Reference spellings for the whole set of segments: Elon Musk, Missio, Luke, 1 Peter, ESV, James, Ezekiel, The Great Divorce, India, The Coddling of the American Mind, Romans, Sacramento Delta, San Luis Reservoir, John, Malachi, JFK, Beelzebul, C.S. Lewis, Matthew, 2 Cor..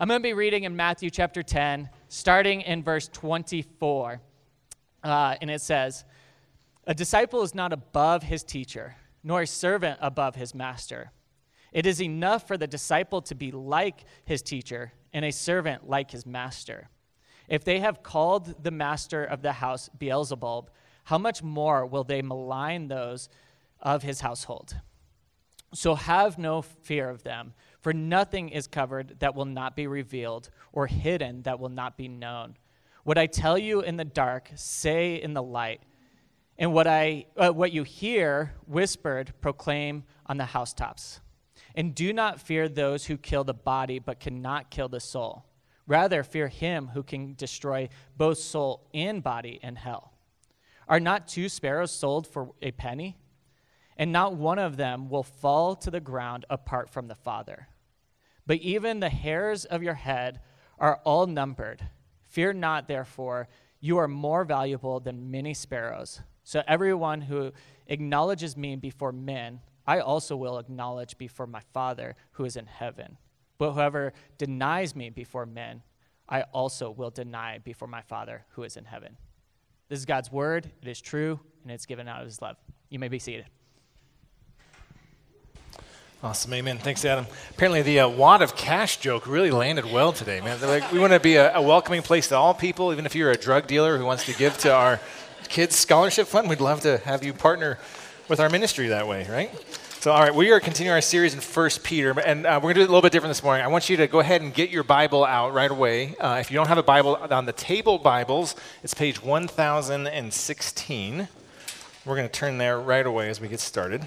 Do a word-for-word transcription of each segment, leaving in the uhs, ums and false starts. I'm going to be reading in Matthew chapter ten, starting in verse twenty-four. Uh, and it says, "A disciple is not above his teacher, nor a servant above his master. It is enough for the disciple to be like his teacher and a servant like his master. If they have called the master of the house Beelzebul, how much more will they malign those of his household? So have no fear of them, for nothing is covered that will not be revealed, or hidden that will not be known. What I tell you in the dark, say in the light, and what I uh, what you hear whispered, proclaim on the housetops. And do not fear those who kill the body but cannot kill the soul. Rather, fear him who can destroy both soul and body in hell. Are not two sparrows sold for a penny? And not one of them will fall to the ground apart from the Father. But even the hairs of your head are all numbered. Fear not, therefore, you are more valuable than many sparrows. So everyone who acknowledges me before men, I also will acknowledge before my Father who is in heaven. But whoever denies me before men, I also will deny before my Father who is in heaven." This is God's word. It is true, and it's given out of his love. You may be seated. Awesome. Amen. Thanks, Adam. Apparently the uh, wad of cash joke really landed well today, man. Like, we want to be a, a welcoming place to all people, even if you're a drug dealer who wants to give to our kids' scholarship fund. We'd love to have you partner with our ministry that way, right? So, all right, we are continuing our series in First Peter, and uh, we're going to do it a little bit different this morning. I want you to go ahead and get your Bible out right away. Uh, if you don't have a Bible, on the table Bibles, it's page one thousand sixteen. We're going to turn there right away as we get started,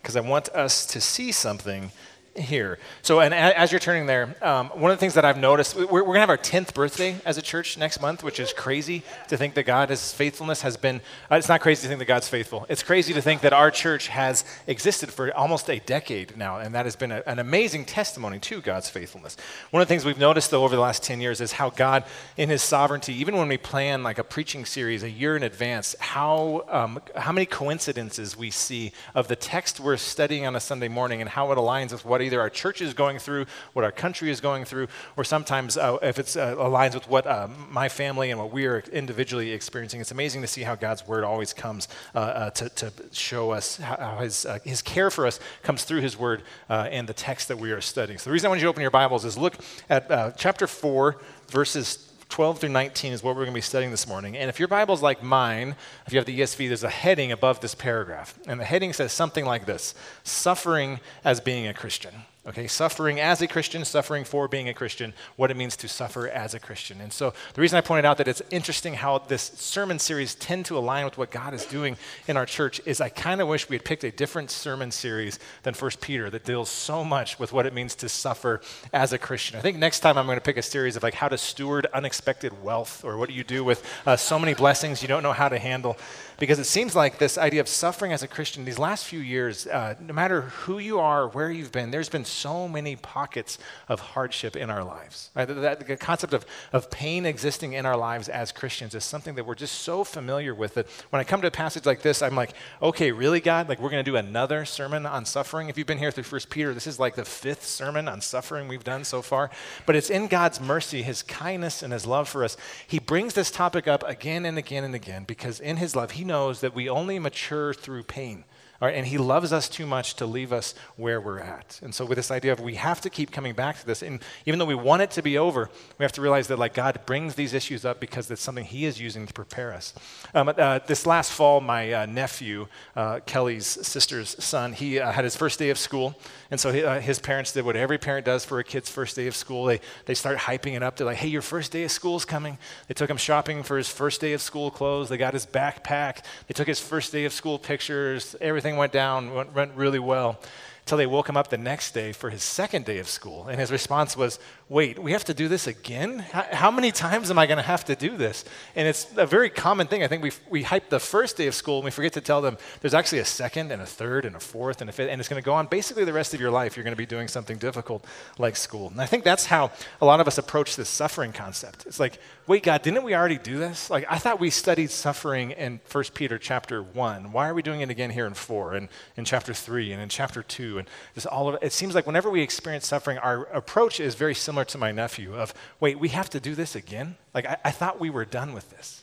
because I want us to see something here. So, and as you're turning there, um, one of the things that I've noticed, we're, we're going to have our tenth birthday as a church next month, which is crazy to think that God's faithfulness has been, uh, it's not crazy to think that God's faithful. It's crazy to think that our church has existed for almost a decade now, and that has been a, an amazing testimony to God's faithfulness. One of the things we've noticed, though, over the last ten years is how God, in his sovereignty, even when we plan like a preaching series a year in advance, how, um, how many coincidences we see of the text we're studying on a Sunday morning and how it aligns with what either our church is going through, what our country is going through, or sometimes uh, if it uh, aligns with what uh, my family and what we are individually experiencing. It's amazing to see how God's word always comes uh, uh, to, to show us how his, uh, his care for us comes through his word uh, and the text that we are studying. So the reason I want you to open your Bibles is look at uh, chapter four, verses twelve through nineteen is what we're going to be studying this morning. And if your Bible's like mine, if you have the E S V, there's a heading above this paragraph. And the heading says something like this: suffering as being a Christian. Okay, suffering as a Christian, suffering for being a Christian, what it means to suffer as a Christian. And so the reason I pointed out that it's interesting how this sermon series tend to align with what God is doing in our church is I kind of wish we had picked a different sermon series than First Peter that deals so much with what it means to suffer as a Christian. I think next time I'm going to pick a series of like how to steward unexpected wealth, or what do you do with uh, so many blessings you don't know how to handle. Because it seems like this idea of suffering as a Christian these last few years, uh, no matter who you are, where you've been, there's been so many pockets of hardship in our lives. Right? That, the concept of, of pain existing in our lives as Christians is something that we're just so familiar with that when I come to a passage like this, I'm like, okay, really, God? Like, we're going to do another sermon on suffering? If you've been here through First Peter, this is like the fifth sermon on suffering we've done so far. But it's in God's mercy, his kindness, and his love for us. He brings this topic up again and again and again because in his love, he knows knows that we only mature through pain, all right? And he loves us too much to leave us where we're at. And so with this idea of we have to keep coming back to this, and even though we want it to be over, we have to realize that like God brings these issues up because that's something he is using to prepare us. Um, uh, this last fall, my uh, nephew, uh, Kelly's sister's son, he uh, had his first day of school. And so he, uh, his parents did what every parent does for a kid's first day of school. They they start hyping it up. They're like, hey, your first day of school's coming. They took him shopping for his first day of school clothes. They got his backpack. They took his first day of school pictures. Everything went down, went, went really well, until they woke him up the next day for his second day of school. And his response was, wait, we have to do this again? How, how many times am I going to have to do this? And it's a very common thing. I think we we hype the first day of school, and we forget to tell them there's actually a second and a third and a fourth and a fifth, and it's going to go on basically the rest of your life. You're going to be doing something difficult like school. And I think that's how a lot of us approach this suffering concept. It's like, wait, God, didn't we already do this? Like, I thought we studied suffering in First Peter chapter one. Why are we doing it again here in four and in chapter three and in chapter two? true, and just all of it. It seems like whenever we experience suffering, our approach is very similar to my nephew of, wait, we have to do this again? Like, I, I thought we were done with this.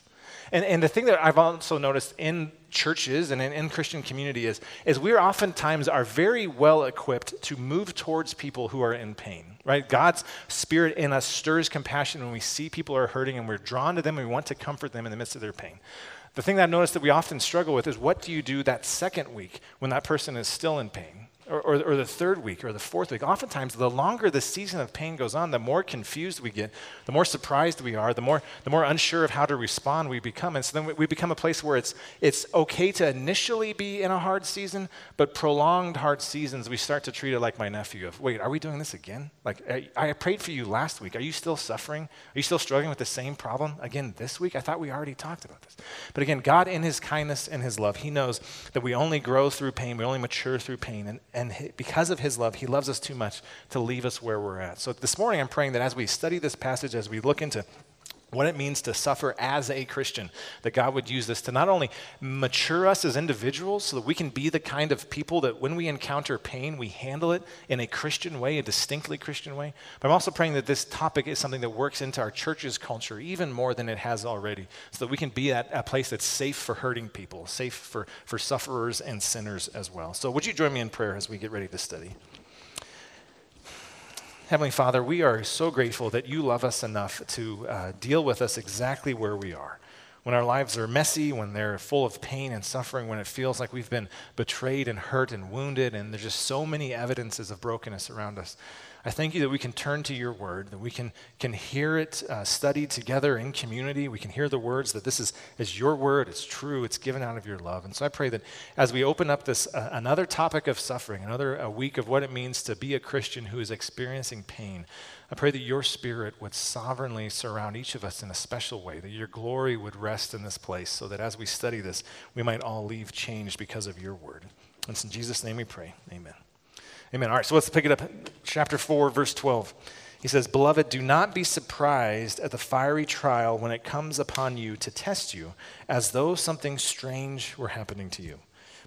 And and the thing that I've also noticed in churches and in, in Christian community is, is we oftentimes are very well equipped to move towards people who are in pain, right? God's spirit in us stirs compassion when we see people are hurting, and we're drawn to them, and we want to comfort them in the midst of their pain. The thing that I've noticed that we often struggle with is, what do you do that second week when that person is still in pain? Or, or, or the third week or the fourth week. Oftentimes, the longer the season of pain goes on, the more confused we get, the more surprised we are, the more the more unsure of how to respond we become. And so then we, we become a place where it's it's okay to initially be in a hard season, but prolonged hard seasons, we start to treat it like my nephew of, wait, are we doing this again? Like, I, I prayed for you last week. Are you still suffering? Are you still struggling with the same problem again this week? I thought we already talked about this. But again, God in his kindness and his love, he knows that we only grow through pain, we only mature through pain, and And because of his love, he loves us too much to leave us where we're at. So this morning, I'm praying that as we study this passage, as we look into what it means to suffer as a Christian, that God would use this to not only mature us as individuals so that we can be the kind of people that when we encounter pain, we handle it in a Christian way, a distinctly Christian way. But I'm also praying that this topic is something that works into our church's culture even more than it has already, so that we can be at a place that's safe for hurting people, safe for, for sufferers and sinners as well. So would you join me in prayer as we get ready to study? Heavenly Father, we are so grateful that you love us enough to uh, deal with us exactly where we are. When our lives are messy, when they're full of pain and suffering, when it feels like we've been betrayed and hurt and wounded, and there's just so many evidences of brokenness around us. I thank you that we can turn to your word, that we can, can hear it uh, studied together in community. We can hear the words that this is, is your word, it's true, it's given out of your love. And so I pray that as we open up this uh, another topic of suffering, another a week of what it means to be a Christian who is experiencing pain, I pray that your spirit would sovereignly surround each of us in a special way, that your glory would rest in this place so that as we study this, we might all leave changed because of your word. And it's in Jesus' name we pray, amen. Amen. All right, so let's pick it up. Chapter four, verse twelve. He says, "Beloved, do not be surprised at the fiery trial when it comes upon you to test you, as though something strange were happening to you.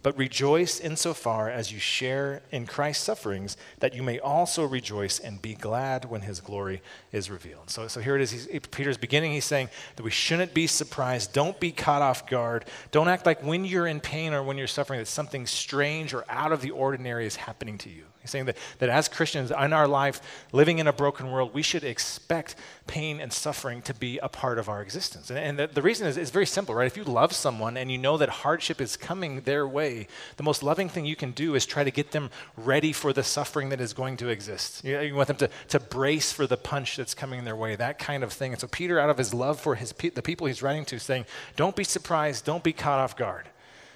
But rejoice insofar as you share in Christ's sufferings, that you may also rejoice and be glad when his glory is revealed." So, so here it is. He's, Peter's beginning. He's saying that we shouldn't be surprised. Don't be caught off guard. Don't act like when you're in pain or when you're suffering that something strange or out of the ordinary is happening to you. He's saying that, that as Christians in our life, living in a broken world, we should expect pain and suffering to be a part of our existence. And, and the, the reason is, is very simple, right? If you love someone and you know that hardship is coming their way, the most loving thing you can do is try to get them ready for the suffering that is going to exist. You, you want them to, to brace for the punch that's coming their way, that kind of thing. And so Peter, out of his love for his pe- the people he's writing to, is saying, don't be surprised, don't be caught off guard.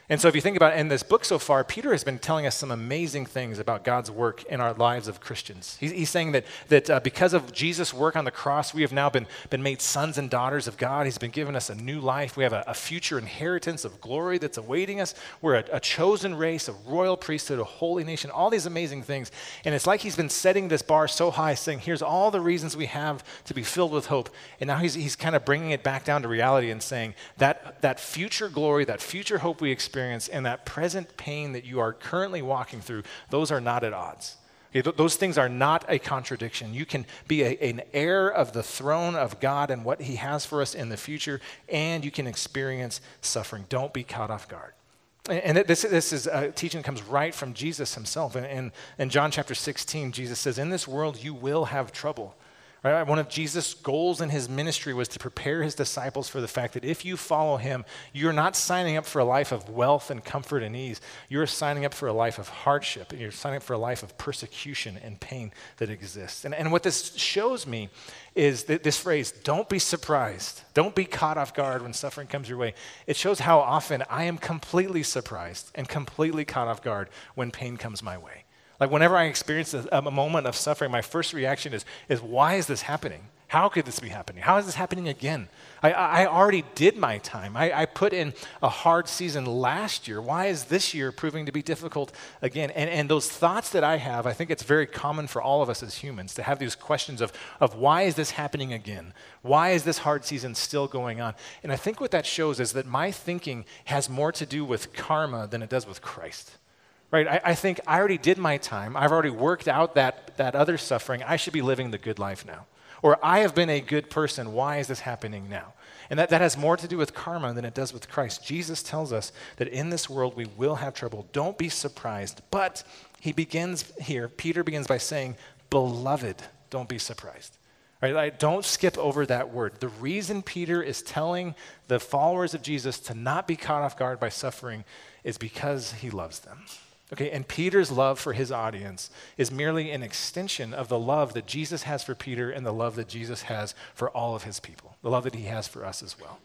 And so if you think about it, in this book so far, Peter has been telling us some amazing things about God's work in our lives of Christians. He's, he's saying that that uh, because of Jesus' work on the cross, we have now been, been made sons and daughters of God. He's been giving us a new life. We have a, a future inheritance of glory that's awaiting us. We're a, a chosen race, a royal priesthood, a holy nation, all these amazing things. And it's like he's been setting this bar so high, saying, here's all the reasons we have to be filled with hope. And now he's, he's kind of bringing it back down to reality and saying that that future glory, that future hope we experience, and that present pain that you are currently walking through, those are not at odds. Okay, th- those things are not a contradiction. You can be a, an heir of the throne of God and what he has for us in the future, and you can experience suffering. Don't be caught off guard. And this, this is a teaching that comes right from Jesus himself. In, in, in John chapter sixteen, Jesus says, "In this world you will have trouble." Right? One of Jesus' goals in his ministry was to prepare his disciples for the fact that if you follow him, you're not signing up for a life of wealth and comfort and ease. You're signing up for a life of hardship. You're signing up for a life of persecution and pain that exists. And, and what this shows me is that this phrase, don't be surprised. Don't be caught off guard when suffering comes your way. It shows how often I am completely surprised and completely caught off guard when pain comes my way. Like whenever I experience a, a moment of suffering, my first reaction is, is why is this happening? How could this be happening? How is this happening again? I, I already did my time. I, I put in a hard season last year. Why is this year proving to be difficult again? And, and those thoughts that I have, I think it's very common for all of us as humans to have these questions of, of why is this happening again? Why is this hard season still going on? And I think what that shows is that my thinking has more to do with karma than it does with Christ. right? I, I think I already did my time. I've already worked out that, that other suffering. I should be living the good life now. Or I have been a good person. Why is this happening now? And that, that has more to do with karma than it does with Christ. Jesus tells us that in this world we will have trouble. Don't be surprised. But he begins here, Peter begins by saying, beloved, don't be surprised. Right? Like, don't skip over that word. The reason Peter is telling the followers of Jesus to not be caught off guard by suffering is because he loves them. Okay, and Peter's love for his audience is merely an extension of the love that Jesus has for Peter and the love that Jesus has for all of his people, the love that he has for us as well.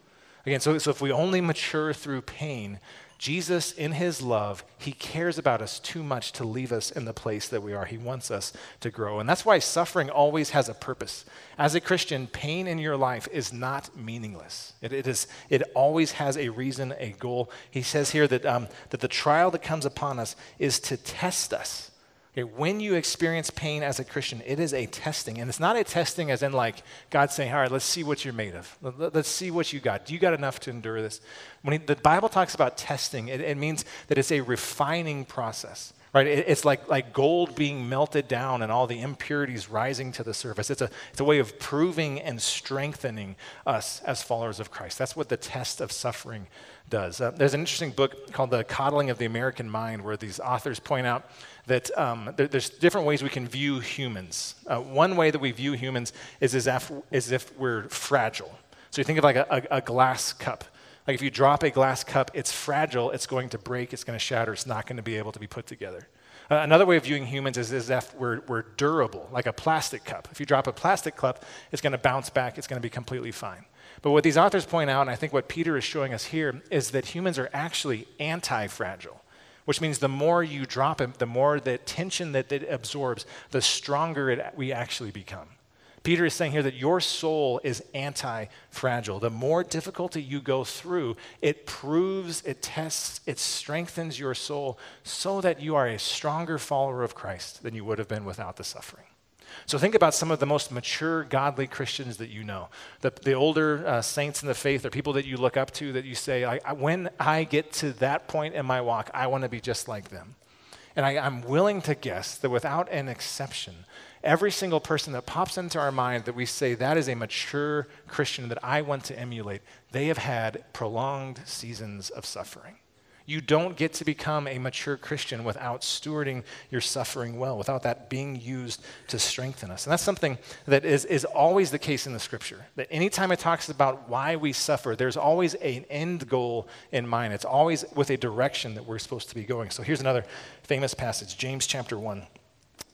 Again, so, so if we only mature through pain, Jesus in his love, he cares about us too much to leave us in the place that we are. He wants us to grow. And that's why suffering always has a purpose. As a Christian, pain in your life is not meaningless. It, it is. It always has a reason, a goal. He says here that, um, that the trial that comes upon us is to test us. Okay, when you experience pain as a Christian, it is a testing. And it's not a testing as in like God saying, all right, let's see what you're made of. Let's see what you got. Do you got enough to endure this? When he, the Bible talks about testing, it, it means that it's a refining process, right? It, it's like, like gold being melted down and all the impurities rising to the surface. It's a, it's a way of proving and strengthening us as followers of Christ. That's what the test of suffering does. Uh, there's an interesting book called The Coddling of the American Mind where these authors point out that um, there, there's different ways we can view humans. Uh, one way that we view humans is as if, as if we're fragile. So you think of like a, a, a glass cup. Like if you drop a glass cup, it's fragile, it's going to break, it's going to shatter, it's not going to be able to be put together. Uh, another way of viewing humans is as if we're, we're durable, like a plastic cup. If you drop a plastic cup, it's going to bounce back, it's going to be completely fine. But what these authors point out, and I think what Peter is showing us here, is that humans are actually anti-fragile, which means the more you drop it, the more the tension that it absorbs, the stronger it, we actually become. Peter is saying here that your soul is anti-fragile. The more difficulty you go through, it proves, it tests, it strengthens your soul so that you are a stronger follower of Christ than you would have been without the suffering. So think about some of the most mature, godly Christians that you know, the, the older uh, saints in the faith or people that you look up to that you say, I, I, when I get to that point in my walk, I want to be just like them. And I, I'm willing to guess that without an exception, every single person that pops into our mind that we say that is a mature Christian that I want to emulate, they have had prolonged seasons of suffering. You don't get to become a mature Christian without stewarding your suffering well, without that being used to strengthen us. And that's something that is, is always the case in the scripture, that anytime it talks about why we suffer, there's always an end goal in mind. It's always with a direction that we're supposed to be going. So here's another famous passage, James chapter one.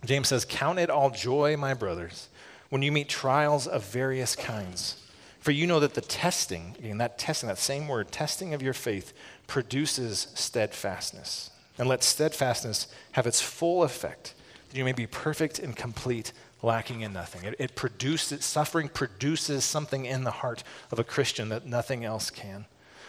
James says, "Count it all joy, my brothers, when you meet trials of various kinds. For you know that the testing, again, that testing, that same word, testing of your faith produces steadfastness. And let steadfastness have its full effect, that you may be perfect and complete, lacking in nothing." It, it produces, suffering produces something in the heart of a Christian that nothing else can.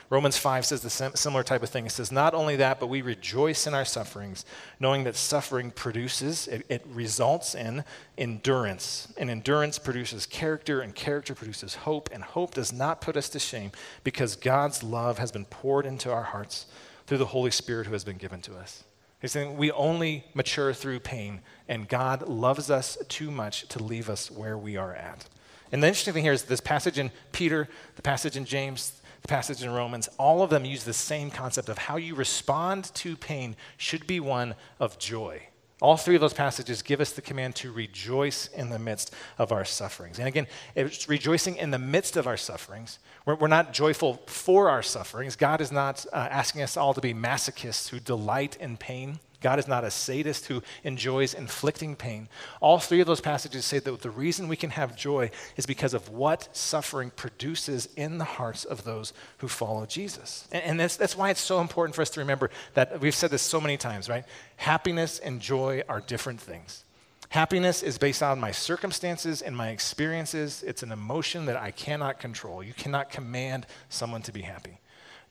Romans five says the sim- similar type of thing. It says, "Not only that, but we rejoice in our sufferings, knowing that suffering produces, it, it results in endurance. And endurance produces character, and character produces hope. And hope does not put us to shame, because God's love has been poured into our hearts through the Holy Spirit who has been given to us." He's saying we only mature through pain, and God loves us too much to leave us where we are at. And the interesting thing here is this passage in Peter, the passage in James, the passage in Romans, all of them use the same concept of how you respond to pain should be one of joy. All three of those passages give us the command to rejoice in the midst of our sufferings. And again, it's rejoicing in the midst of our sufferings. We're, we're not joyful for our sufferings. God is not uh, asking us all to be masochists who delight in pain. God is not a sadist who enjoys inflicting pain. All three of those passages say that the reason we can have joy is because of what suffering produces in the hearts of those who follow Jesus. And, and that's, that's why it's so important for us to remember that we've said this so many times, right? Happiness and joy are different things. Happiness is based on my circumstances and my experiences. It's an emotion that I cannot control. You cannot command someone to be happy.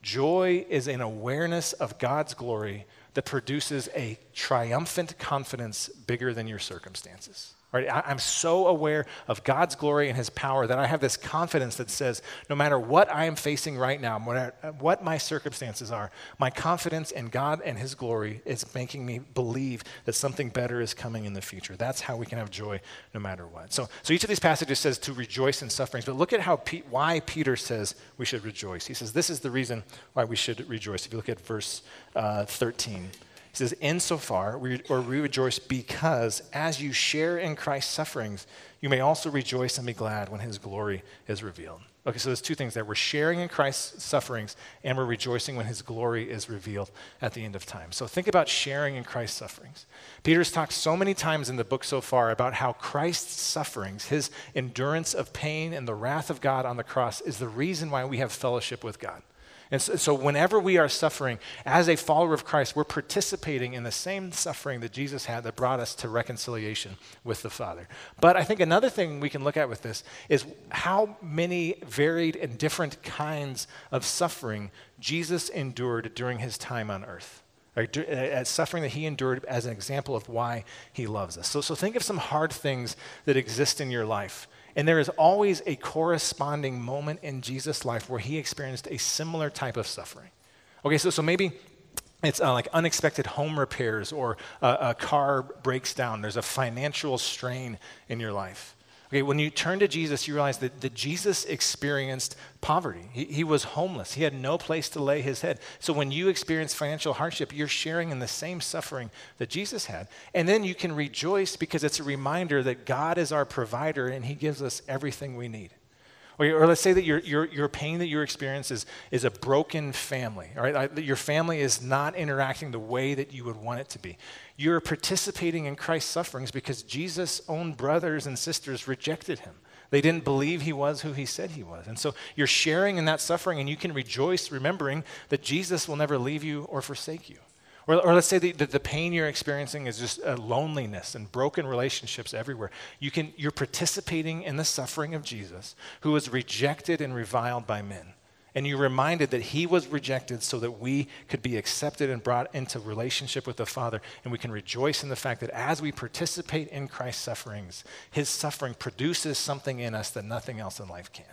Joy is an awareness of God's glory that produces a triumphant confidence bigger than your circumstances. Right? I'm so aware of God's glory and his power that I have this confidence that says, no matter what I am facing right now, what my circumstances are, my confidence in God and his glory is making me believe that something better is coming in the future. That's how we can have joy no matter what. So, so each of these passages says to rejoice in sufferings, but look at how Pe- why Peter says we should rejoice. He says this is the reason why we should rejoice. If you look at verse uh, thirteen, he says, insofar, we, or we rejoice because as you share in Christ's sufferings, you may also rejoice and be glad when his glory is revealed. Okay, so there's two things there. We're sharing in Christ's sufferings and we're rejoicing when his glory is revealed at the end of time. So think about sharing in Christ's sufferings. Peter's talked so many times in the book so far about how Christ's sufferings, his endurance of pain and the wrath of God on the cross, is the reason why we have fellowship with God. And so whenever we are suffering, as a follower of Christ, we're participating in the same suffering that Jesus had that brought us to reconciliation with the Father. But I think another thing we can look at with this is how many varied and different kinds of suffering Jesus endured during his time on earth. As suffering that he endured as an example of why he loves us. So, so think of some hard things that exist in your life. And there is always a corresponding moment in Jesus' life where he experienced a similar type of suffering. Okay, so so maybe it's uh, like unexpected home repairs or uh, a car breaks down. There's a financial strain in your life. Okay, when you turn to Jesus, you realize that, that Jesus experienced poverty. He, he was homeless. He had no place to lay his head. So when you experience financial hardship, you're sharing in the same suffering that Jesus had. And then you can rejoice because it's a reminder that God is our provider and he gives us everything we need. Or let's say that your, your, your pain that you experience is, is a broken family, all right? Your family is not interacting the way that you would want it to be. You're participating in Christ's sufferings because Jesus' own brothers and sisters rejected him. They didn't believe he was who he said he was. And so you're sharing in that suffering and you can rejoice remembering that Jesus will never leave you or forsake you. Or, or let's say that the, the pain you're experiencing is just uh, loneliness and broken relationships everywhere. You can, you're participating in the suffering of Jesus, who was rejected and reviled by men. And you're reminded that he was rejected so that we could be accepted and brought into relationship with the Father. And we can rejoice in the fact that as we participate in Christ's sufferings, his suffering produces something in us that nothing else in life can.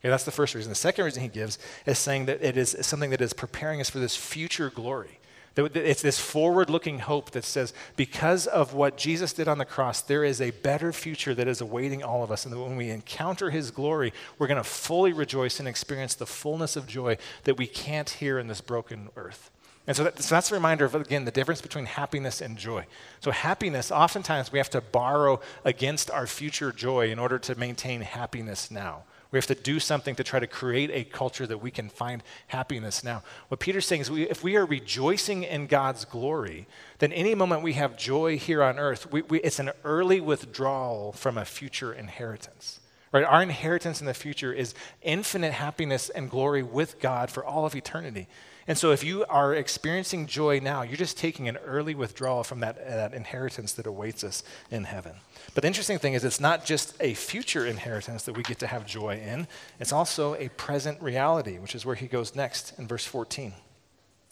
Okay, that's the first reason. The second reason he gives is saying that it is something that is preparing us for this future glory. It's this forward-looking hope that says, because of what Jesus did on the cross, there is a better future that is awaiting all of us. And that when we encounter his glory, we're going to fully rejoice and experience the fullness of joy that we can't hear in this broken earth. And so, that, so that's a reminder of, again, the difference between happiness and joy. So happiness, oftentimes we have to borrow against our future joy in order to maintain happiness now. We have to do something to try to create a culture that we can find happiness now. What Peter's saying is we, if we are rejoicing in God's glory, then any moment we have joy here on earth, we, we, it's an early withdrawal from a future inheritance. Right? Our inheritance in the future is infinite happiness and glory with God for all of eternity. And so if you are experiencing joy now, you're just taking an early withdrawal from that, that inheritance that awaits us in heaven. But the interesting thing is it's not just a future inheritance that we get to have joy in. It's also a present reality, which is where he goes next in verse fourteen.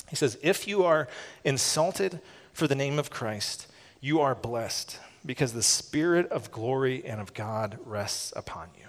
He says, if you are insulted for the name of Christ, you are blessed because the Spirit of glory and of God rests upon you.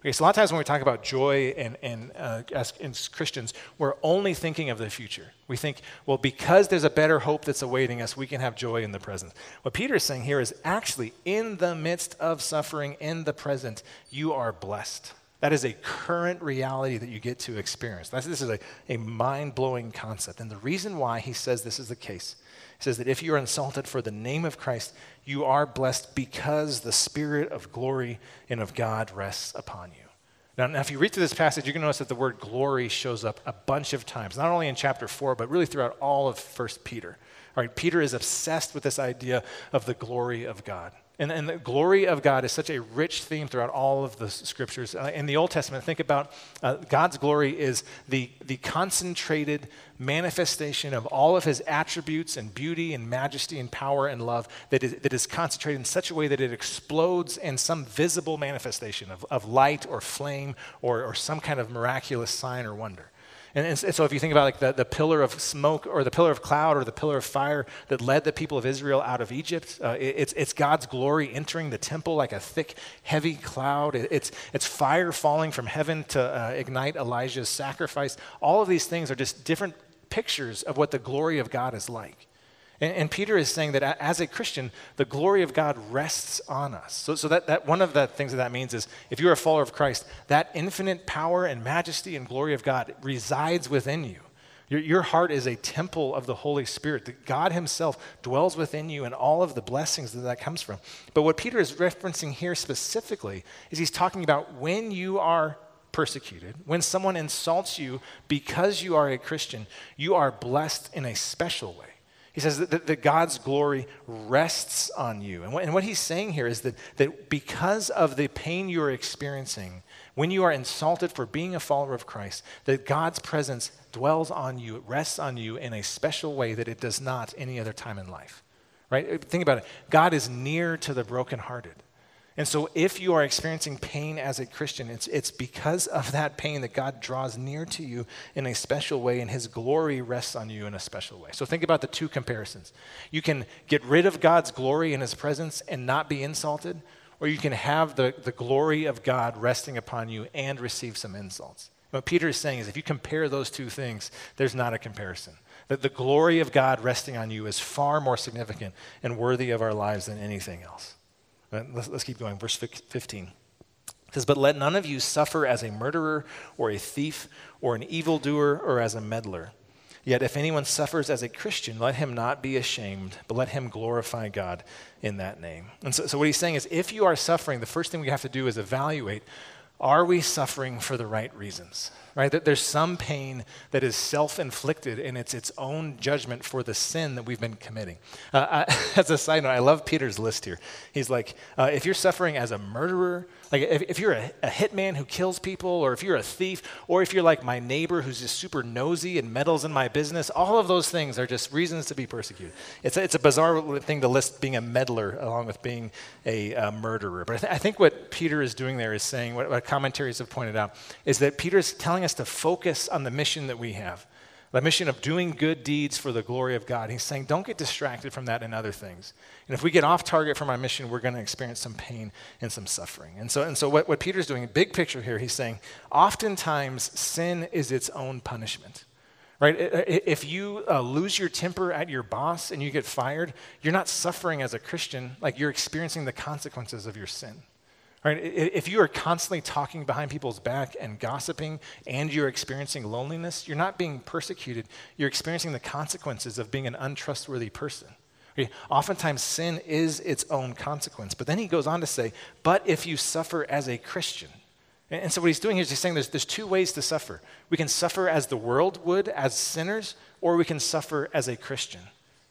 Okay, so a lot of times when we talk about joy and, and uh, as, as Christians, we're only thinking of the future. We think, well, because there's a better hope that's awaiting us, we can have joy in the present. What Peter is saying here is actually in the midst of suffering, in the present, you are blessed. That is a current reality that you get to experience. That's, this is a, a mind-blowing concept. And the reason why he says this is the case, he says that if you are insulted for the name of Christ, you are blessed because the Spirit of glory and of God rests upon you. Now, now if you read through this passage, you're going to notice that the word glory shows up a bunch of times, not only in chapter four, but really throughout all of First Peter. All right, Peter is obsessed with this idea of the glory of God. And, and the glory of God is such a rich theme throughout all of the scriptures. Uh, in the Old Testament, think about uh, God's glory is the, the concentrated manifestation of all of his attributes and beauty and majesty and power and love that is, that is concentrated in such a way that it explodes in some visible manifestation of, of light or flame or, or some kind of miraculous sign or wonder. And, and so if you think about like the, the pillar of smoke or the pillar of cloud or the pillar of fire that led the people of Israel out of Egypt, uh, it, it's it's God's glory entering the temple like a thick, heavy cloud. It, it's it's fire falling from heaven to uh, ignite Elijah's sacrifice. All of these things are just different pictures of what the glory of God is like. And, and Peter is saying that as a Christian, the glory of God rests on us. So, so that, that one of the things that that means is if you're a follower of Christ, that infinite power and majesty and glory of God resides within you. Your, your heart is a temple of the Holy Spirit. That God himself dwells within you and all of the blessings that that comes from. But what Peter is referencing here specifically is he's talking about when you are persecuted, when someone insults you because you are a Christian, you are blessed in a special way. He says that, that God's glory rests on you. And what, and what he's saying here is that, that because of the pain you're experiencing, when you are insulted for being a follower of Christ, that God's presence dwells on you, it rests on you in a special way that it does not any other time in life, right? Think about it. God is near to the brokenhearted. And so if you are experiencing pain as a Christian, it's it's because of that pain that God draws near to you in a special way, and his glory rests on you in a special way. So think about the two comparisons. You can get rid of God's glory and his presence and not be insulted, or you can have the, the glory of God resting upon you and receive some insults. What Peter is saying is if you compare those two things, there's not a comparison. That the glory of God resting on you is far more significant and worthy of our lives than anything else. Let's, let's keep going. Verse fifteen. It says, "But let none of you suffer as a murderer or a thief or an evildoer or as a meddler. Yet if anyone suffers as a Christian, let him not be ashamed, but let him glorify God in that name." And so, so what he's saying is if you are suffering, the first thing we have to do is evaluate, are we suffering for the right reasons? Right? That there's some pain that is self-inflicted and it's its own judgment for the sin that we've been committing. Uh, I, as a side note, I love Peter's list here. He's like, uh, if you're suffering as a murderer, like if, if you're a, a hitman who kills people, or if you're a thief, or if you're like my neighbor who's just super nosy and meddles in my business, all of those things are just reasons to be persecuted. It's a, it's a bizarre thing to list being a meddler along with being a uh, murderer. But I, th- I think what Peter is doing there is saying, what, what commentaries have pointed out, is that Peter's telling us to focus on the mission that we have, the mission of doing good deeds for the glory of God. He's saying, don't get distracted from that and other things. And if we get off target from our mission, we're going to experience some pain and some suffering. And so, and so what, what Peter's doing, big picture here, he's saying, oftentimes sin is its own punishment, right? If you uh, lose your temper at your boss and you get fired, you're not suffering as a Christian, like you're experiencing the consequences of your sin. Right? If you are constantly talking behind people's back and gossiping and you're experiencing loneliness, you're not being persecuted. You're experiencing the consequences of being an untrustworthy person. Right? Oftentimes sin is its own consequence. But then he goes on to say, but if you suffer as a Christian. And, and so what he's doing here is he's saying there's, there's two ways to suffer. We can suffer as the world would, as sinners, or we can suffer as a Christian.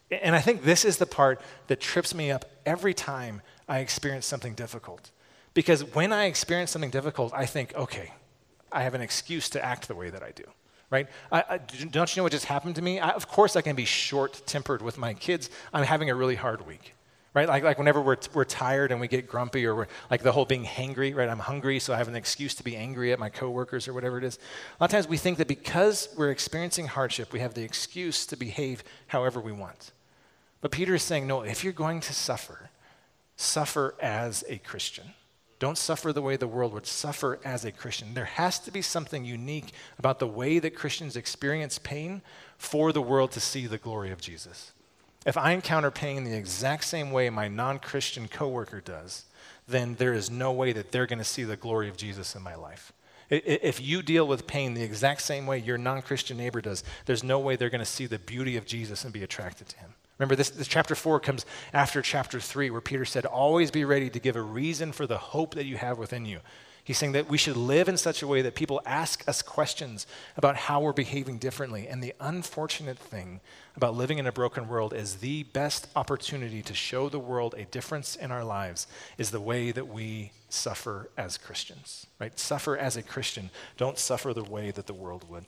And I think this is the part that trips me up every time I experience something difficult. Because when I experience something difficult, I think, okay, I have an excuse to act the way that I do, right? I, I, don't you know what just happened to me? I, of course I can be short-tempered with my kids. I'm having a really hard week, right? Like, like whenever we're, we're tired and we get grumpy, or we're, like the whole being hangry, right? I'm hungry, so I have an excuse to be angry at my coworkers or whatever it is. A lot of times we think that because we're experiencing hardship, we have the excuse to behave however we want. But Peter is saying, no, if you're going to suffer, suffer as a Christian. Don't suffer the way the world would. Suffer as a Christian. There has to be something unique about the way that Christians experience pain for the world to see the glory of Jesus. If I encounter pain the exact same way my non-Christian coworker does, then there is no way that they're going to see the glory of Jesus in my life. If you deal with pain the exact same way your non-Christian neighbor does, there's no way they're going to see the beauty of Jesus and be attracted to him. Remember, this, this chapter four comes after chapter three, where Peter said, always be ready to give a reason for the hope that you have within you. He's saying that we should live in such a way that people ask us questions about how we're behaving differently. And the unfortunate thing about living in a broken world is the best opportunity to show the world a difference in our lives is the way that we suffer as Christians, right? Suffer as a Christian. Don't suffer the way that the world would.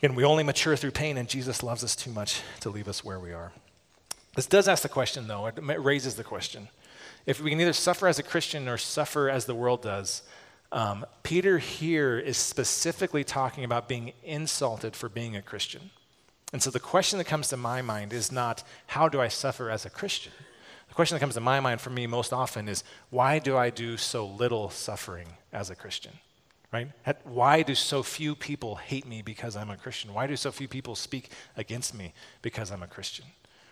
Again, we only mature through pain, and Jesus loves us too much to leave us where we are. This does ask the question, though. It raises the question. If we can either suffer as a Christian or suffer as the world does, Um, Peter here is specifically talking about being insulted for being a Christian. And so the question that comes to my mind is not, how do I suffer as a Christian? The question that comes to my mind for me most often is, why do I do so little suffering as a Christian? Right? Why do so few people hate me because I'm a Christian? Why do so few people speak against me because I'm a Christian?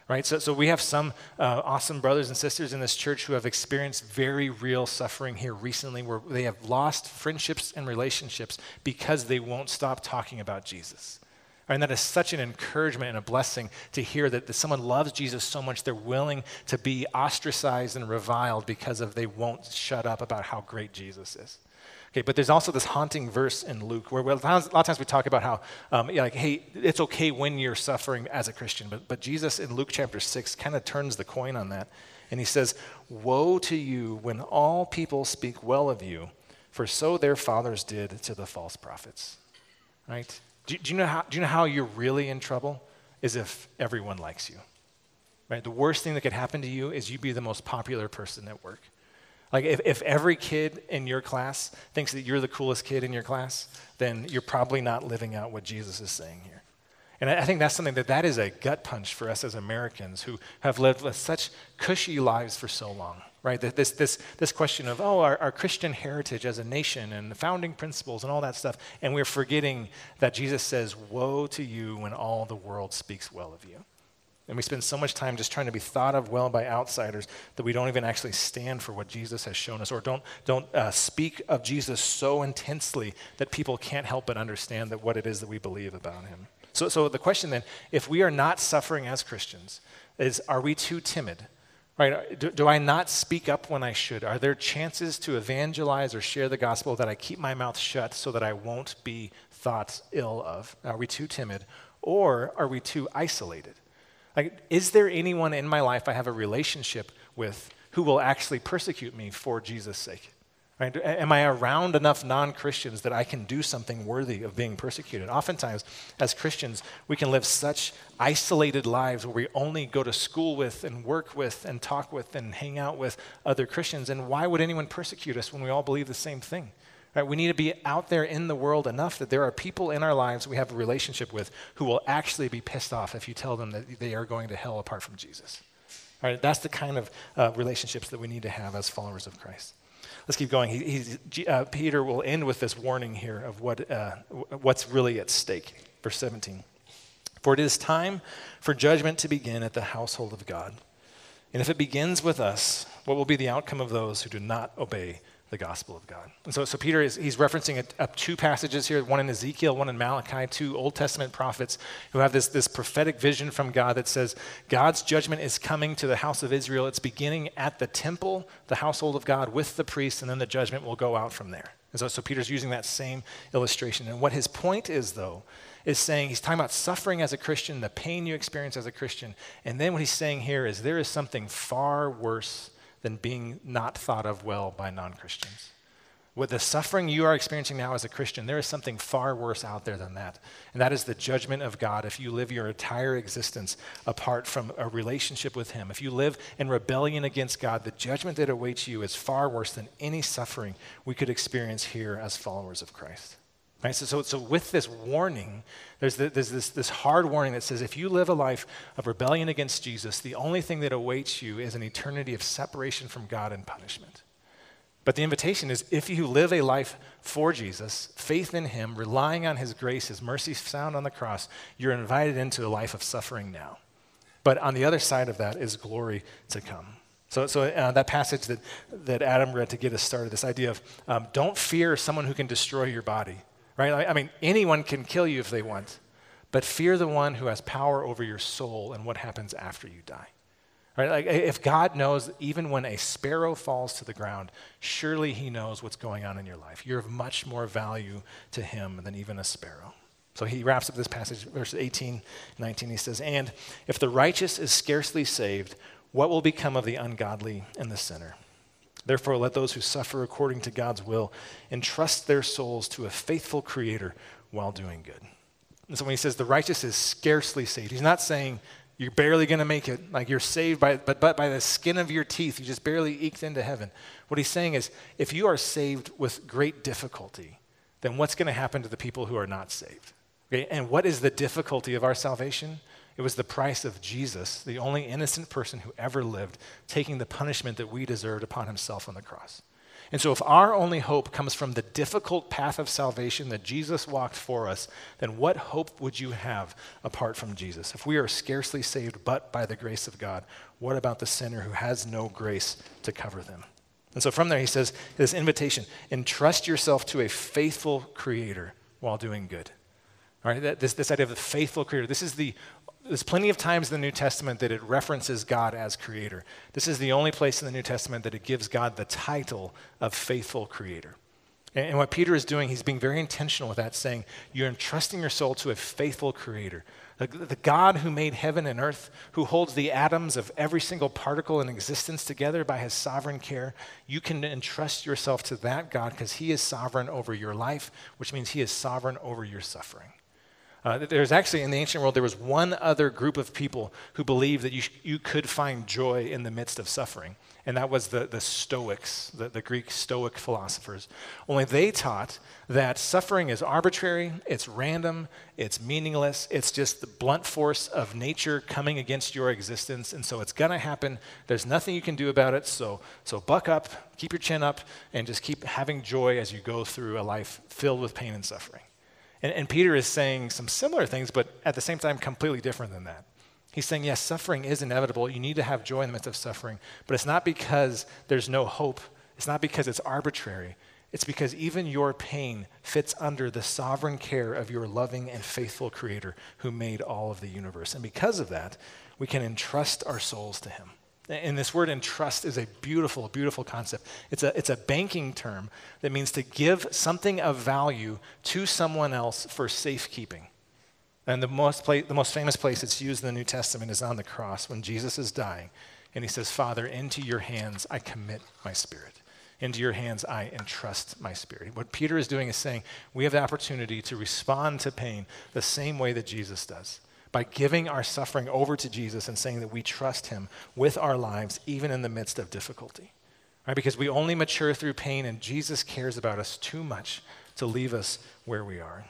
Right? So, so we have some uh, awesome brothers and sisters in this church who have experienced very real suffering here recently, where they have lost friendships and relationships because they won't stop talking about Jesus. And that is such an encouragement and a blessing to hear that, that someone loves Jesus so much they're willing to be ostracized and reviled because of they won't shut up about how great Jesus is. Okay, but there's also this haunting verse in Luke where a lot of times we talk about how, um, you know, like, hey, it's okay when you're suffering as a Christian. But, but Jesus in Luke chapter six kind of turns the coin on that. And he says, "Woe to you when all people speak well of you, for so their fathers did to the false prophets." Right? Do, do you know how, do you know how you're really in trouble? Is if everyone likes you. Right? The worst thing that could happen to you is you be the most popular person at work. Like if, if every kid in your class thinks that you're the coolest kid in your class, then you're probably not living out what Jesus is saying here. And I, I think that's something that that is a gut punch for us as Americans who have lived with such cushy lives for so long, right? That this this this question of, oh, our, our Christian heritage as a nation and the founding principles and all that stuff, and we're forgetting that Jesus says, "Woe to you when all the world speaks well of you." And we spend so much time just trying to be thought of well by outsiders that we don't even actually stand for what Jesus has shown us, or don't don't uh, speak of Jesus so intensely that people can't help but understand that what it is that we believe about him. So, so the question then, if we are not suffering as Christians, is are we too timid? Right? Do, do I not speak up when I should? Are there chances to evangelize or share the gospel that I keep my mouth shut so that I won't be thought ill of? Are we too timid, or are we too isolated? Like, is there anyone in my life I have a relationship with who will actually persecute me for Jesus' sake? Right? Am I around enough non-Christians that I can do something worthy of being persecuted? Oftentimes, as Christians, we can live such isolated lives where we only go to school with and work with and talk with and hang out with other Christians. And why would anyone persecute us when we all believe the same thing? Right, we need to be out there in the world enough that there are people in our lives we have a relationship with who will actually be pissed off if you tell them that they are going to hell apart from Jesus. All right, that's the kind of uh, relationships that we need to have as followers of Christ. Let's keep going. He, he's, uh, Peter will end with this warning here of what uh, what's really at stake. Verse seventeen, "For it is time for judgment to begin at the household of God. And if it begins with us, what will be the outcome of those who do not obey the gospel of God?" And so, so Peter is he's referencing a, a, two passages here, one in Ezekiel, one in Malachi, two Old Testament prophets who have this, this prophetic vision from God that says God's judgment is coming to the house of Israel. It's beginning at the temple, the household of God, with the priests, and then the judgment will go out from there. And so, so Peter's using that same illustration. And what his point is, though, is saying he's talking about suffering as a Christian, the pain you experience as a Christian. And then what he's saying here is there is something far worse than being not thought of well by non-Christians. With the suffering you are experiencing now as a Christian, there is something far worse out there than that. And that is the judgment of God if you live your entire existence apart from a relationship with him. If you live in rebellion against God, the judgment that awaits you is far worse than any suffering we could experience here as followers of Christ. Right? So, so, so with this warning, there's, the, there's this, this hard warning that says if you live a life of rebellion against Jesus, the only thing that awaits you is an eternity of separation from God and punishment. But the invitation is if you live a life for Jesus, faith in him, relying on his grace, his mercy found on the cross, you're invited into a life of suffering now. But on the other side of that is glory to come. So, so uh, that passage that, that Adam read to get us started, this idea of um, don't fear someone who can destroy your body. Right? I mean, anyone can kill you if they want, but fear the one who has power over your soul and what happens after you die. Right? Like, if God knows even when a sparrow falls to the ground, surely he knows what's going on in your life. You're of much more value to him than even a sparrow. So he wraps up this passage, verses eighteen, nineteen. He says, "And if the righteous is scarcely saved, what will become of the ungodly and the sinner? Therefore, let those who suffer according to God's will entrust their souls to a faithful creator while doing good." And so when he says the righteous is scarcely saved, he's not saying You're barely going to make it. Like you're saved by, but, but by the skin of your teeth, you just barely eked into heaven. What he's saying is, if you are saved with great difficulty, then what's going to happen to the people who are not saved? Okay? And what is the difficulty of our salvation? It was the price of Jesus, the only innocent person who ever lived, taking the punishment that we deserved upon himself on the cross. And so if our only hope comes from the difficult path of salvation that Jesus walked for us, then what hope would you have apart from Jesus? If we are scarcely saved but by the grace of God, what about the sinner who has no grace to cover them? And so from there he says, this invitation, entrust yourself to a faithful creator while doing good. All right, that, this, this idea of the faithful creator, this is the There's plenty of times in the New Testament that it references God as creator. This is the only place in the New Testament that it gives God the title of faithful creator. And, and what Peter is doing, he's being very intentional with that, saying you're entrusting your soul to a faithful creator. The, the God who made heaven and earth, who holds the atoms of every single particle in existence together by his sovereign care, you can entrust yourself to that God because he is sovereign over your life, which means he is sovereign over your suffering. Uh, there's actually, in the ancient world, there was one other group of people who believed that you sh- you could find joy in the midst of suffering, and that was the, the Stoics, the, the Greek Stoic philosophers. Only they taught that suffering is arbitrary, it's random, it's meaningless, it's just the blunt force of nature coming against your existence, and so it's going to happen. There's nothing you can do about it, so so buck up, keep your chin up, and just keep having joy as you go through a life filled with pain and suffering. And, and Peter is saying some similar things, but at the same time, completely different than that. He's saying, yes, suffering is inevitable. You need to have joy in the midst of suffering, but it's not because there's no hope. It's not because it's arbitrary. It's because even your pain fits under the sovereign care of your loving and faithful creator who made all of the universe. And because of that, we can entrust our souls to him. And this word entrust is a beautiful, beautiful concept. It's a it's a banking term that means to give something of value to someone else for safekeeping. And the most pla- the most famous place it's used in the New Testament is on the cross when Jesus is dying. And he says, Father, into your hands I commit my spirit. Into your hands I entrust my spirit. What Peter is doing is saying we have the opportunity to respond to pain the same way that Jesus does, by giving our suffering over to Jesus and saying that we trust him with our lives, even in the midst of difficulty, right? Because we only mature through pain, and Jesus cares about us too much to leave us where we are.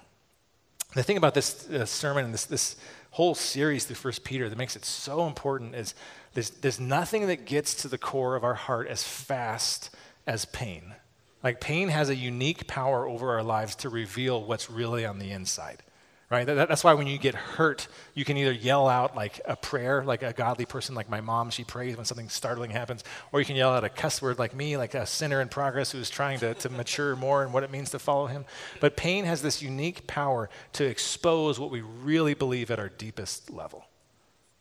The thing about this uh, sermon and this, this whole series through First Peter that makes it so important is there's, there's nothing that gets to the core of our heart as fast as pain. Like pain has a unique power over our lives to reveal what's really on the inside. Right? That, that's why when you get hurt, you can either yell out like a prayer, like a godly person, like my mom, she prays when something startling happens, or you can yell out a cuss word like me, like a sinner in progress who's trying to, to mature more in what it means to follow him. But pain has this unique power to expose what we really believe at our deepest level.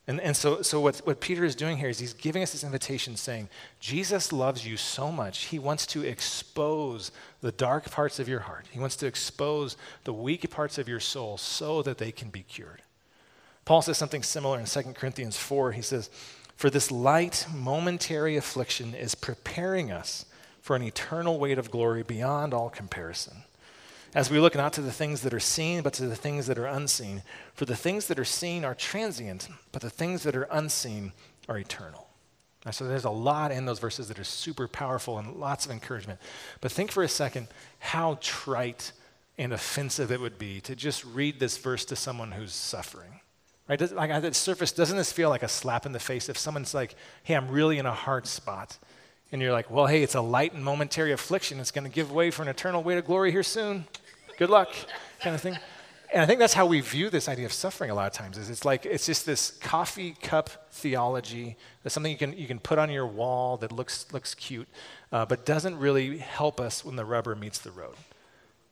And and so so what, what Peter is doing here is he's giving us this invitation saying, Jesus loves you so much, he wants to expose the dark parts of your heart. He wants to expose the weak parts of your soul so that they can be cured. Paul says something similar in Second Corinthians four. He says, for this light, momentary affliction is preparing us for an eternal weight of glory beyond all comparison. As we look not to the things that are seen, but to the things that are unseen. For the things that are seen are transient, but the things that are unseen are eternal. Now, so there's a lot in those verses that are super powerful and lots of encouragement. But think for a second how trite and offensive it would be to just read this verse to someone who's suffering. Right? Does, like, at the surface, doesn't this feel like a slap in the face if someone's like, hey, I'm really in a hard spot? And you're like, well, hey, it's a light and momentary affliction. It's going to give way for an eternal weight of glory here soon. Good luck, kind of thing. And I think that's how we view this idea of suffering a lot of times. Is it's like it's just this coffee cup theology. That's something you can you can put on your wall that looks looks cute, uh, but doesn't really help us when the rubber meets the road.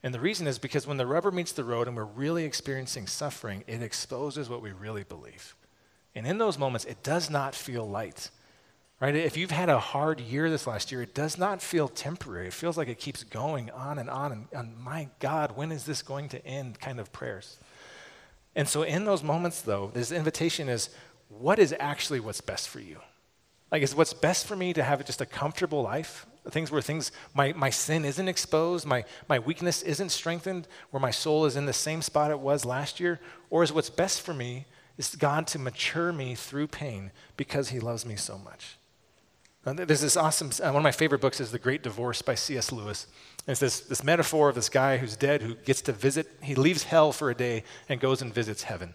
And the reason is because when the rubber meets the road and we're really experiencing suffering, it exposes what we really believe. And in those moments, it does not feel light. Right? If you've had a hard year this last year, it does not feel temporary. It feels like it keeps going on and on and, and my God, when is this going to end kind of prayers. And so in those moments, though, this invitation is, what is actually what's best for you? Like, is what's best for me to have just a comfortable life? Things where things, my, my sin isn't exposed, my, my weakness isn't strengthened, where my soul is in the same spot it was last year? Or is what's best for me is God to mature me through pain because he loves me so much. Now, there's this awesome, uh, one of my favorite books is The Great Divorce by C S Lewis. And it's this, this metaphor of this guy who's dead who gets to visit, he leaves hell for a day and goes and visits heaven.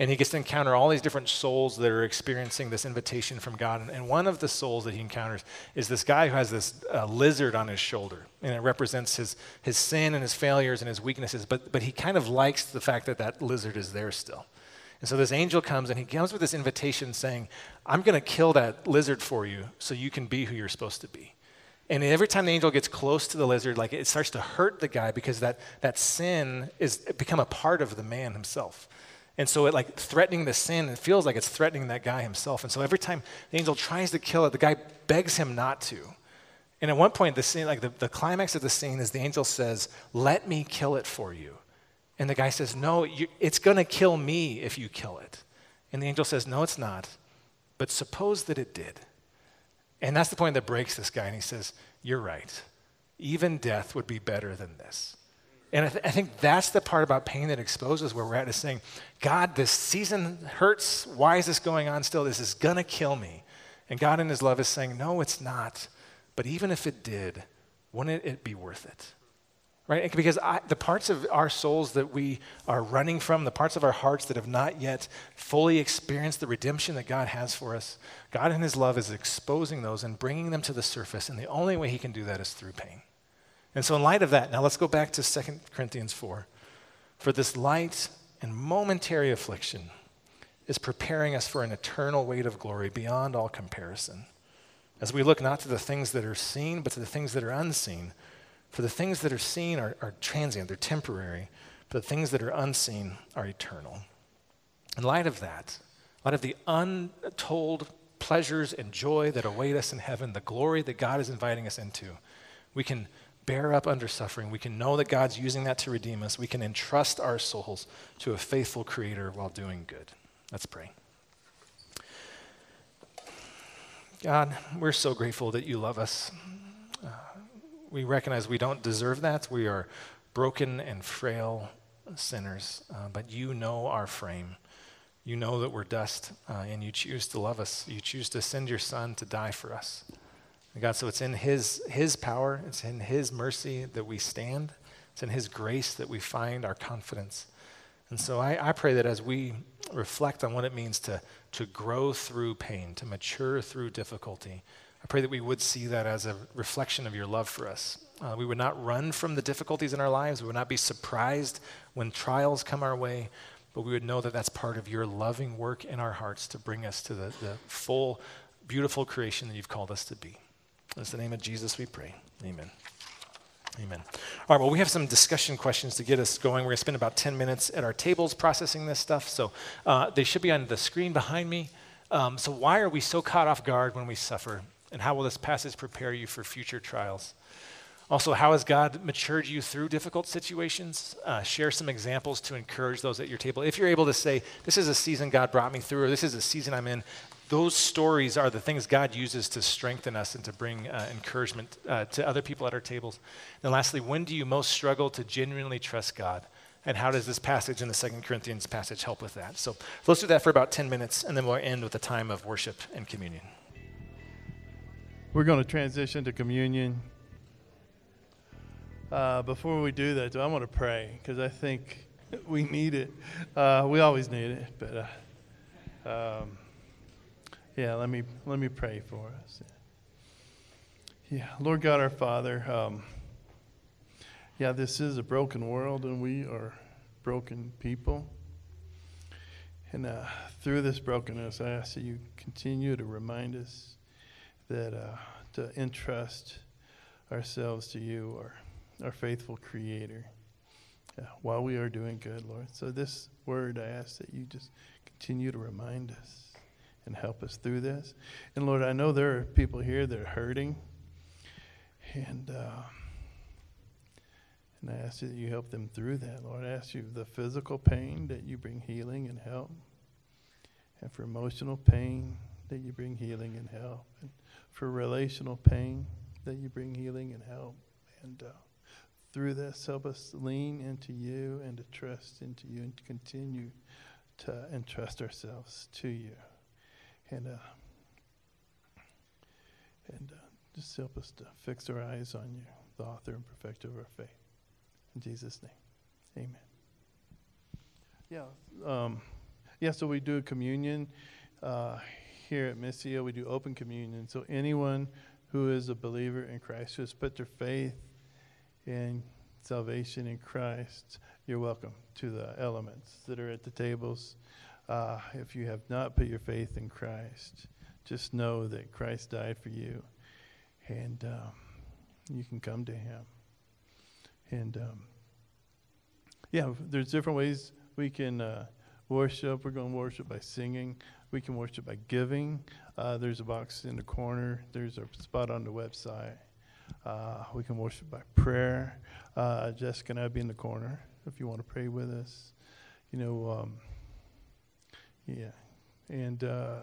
And he gets to encounter all these different souls that are experiencing this invitation from God. And, and one of the souls that he encounters is this guy who has this uh, lizard on his shoulder. And it represents his his sin and his failures and his weaknesses. But, but he kind of likes the fact that that lizard is there still. And so this angel comes and he comes with this invitation saying, I'm going to kill that lizard for you so you can be who you're supposed to be. And every time the angel gets close to the lizard, like it starts to hurt the guy because that, that sin is become a part of the man himself. And so it like threatening the sin, it feels like it's threatening that guy himself. And so every time the angel tries to kill it, the guy begs him not to. And at one point, the scene, like the, the climax of the scene is the angel says, let me kill it for you. And the guy says, no, you, it's going to kill me if you kill it. And the angel says, no, it's not. But suppose that it did. And that's the point that breaks this guy. And he says, you're right. Even death would be better than this. And I, th- I think that's the part about pain that exposes where we're at is saying, God, this season hurts. Why is this going on still? This is going to kill me. And God in his love is saying, no, it's not. But even if it did, wouldn't it be worth it? Right? Because I, the parts of our souls that we are running from, the parts of our hearts that have not yet fully experienced the redemption that God has for us, God in his love is exposing those and bringing them to the surface. And the only way he can do that is through pain. And so in light of that, now let's go back to Second Corinthians four. For this light and momentary affliction is preparing us for an eternal weight of glory beyond all comparison. As we look not to the things that are seen, but to the things that are unseen. For the things that are seen are, are transient, they're temporary. But the things that are unseen are eternal. In light of that, in light of the untold pleasures and joy that await us in heaven, the glory that God is inviting us into, we can bear up under suffering. We can know that God's using that to redeem us. We can entrust our souls to a faithful Creator while doing good. Let's pray. God, we're so grateful that you love us. Uh, we recognize we don't deserve that. We are broken and frail sinners, uh, but you know our frame. You know that we're dust, uh, and you choose to love us. You choose to send your Son to die for us. God, so it's in his his power, it's in his mercy that we stand. It's in his grace that we find our confidence. And so I, I pray that as we reflect on what it means to, to grow through pain, to mature through difficulty, I pray that we would see that as a reflection of your love for us. Uh, we would not run from the difficulties in our lives. We would not be surprised when trials come our way, but we would know that that's part of your loving work in our hearts to bring us to the, the full, beautiful creation that you've called us to be. In the name of Jesus we pray. Amen. Amen. All right, well, we have some discussion questions to get us going. We're going to spend about ten minutes at our tables processing this stuff. So uh, they should be on the screen behind me. Um, so why are we so caught off guard when we suffer? And how will this passage prepare you for future trials? Also, how has God matured you through difficult situations? Uh, share some examples to encourage those at your table. If you're able to say, this is a season God brought me through, or this is a season I'm in, those stories are the things God uses to strengthen us and to bring uh, encouragement uh, to other people at our tables. And lastly, when do you most struggle to genuinely trust God? And how does this passage in the Second Corinthians passage help with that? So let's do that for about ten minutes, and then we'll end with a time of worship and communion. We're going to transition to communion. Uh, before we do that, though, I want to pray, because I think we need it. Uh, we always need it, but... Uh, um, Yeah, let me let me pray for us. Yeah, Lord God, our Father, um, yeah, this is a broken world, and we are broken people. And uh, through this brokenness, I ask that you continue to remind us that uh, to entrust ourselves to you, our, our faithful Creator, uh, while we are doing good, Lord. So this word, I ask that you just continue to remind us and help us through this. And Lord, I know there are people here that are hurting. And uh, and I ask you that you help them through that. Lord, I ask you the physical pain that you bring healing and help. And for emotional pain that you bring healing and help. And for relational pain that you bring healing and help. And uh, through this, help us lean into you and to trust into you and to continue to entrust ourselves to you. And, uh, and uh, just help us to fix our eyes on you, the author and perfecter of our faith. In Jesus' name, amen. Yeah, um, yeah. So we do communion uh, here at Missio. We do open communion. So anyone who is a believer in Christ, who has put their faith in salvation in Christ, you're welcome to the elements that are at the tables. Uh, if you have not put your faith in Christ, just know that Christ died for you, and um, you can come to him. And um, yeah, there's different ways we can uh, worship. We're going to worship by singing. We can worship by giving. Uh, there's a box in the corner. There's a spot on the website. Uh, we can worship by prayer. Uh, Jessica and I will be in the corner if you want to pray with us. You know, um, yeah. And uh,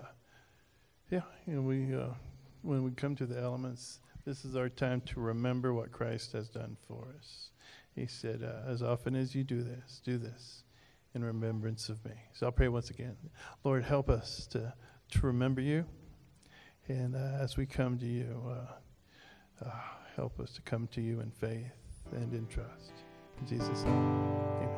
yeah, you know, we uh, when we come to the elements, this is our time to remember what Christ has done for us. He said, uh, as often as you do this, do this in remembrance of me. So I'll pray once again. Lord, help us to, to remember you. And uh, as we come to you, uh, uh, help us to come to you in faith and in trust. In Jesus' name, amen.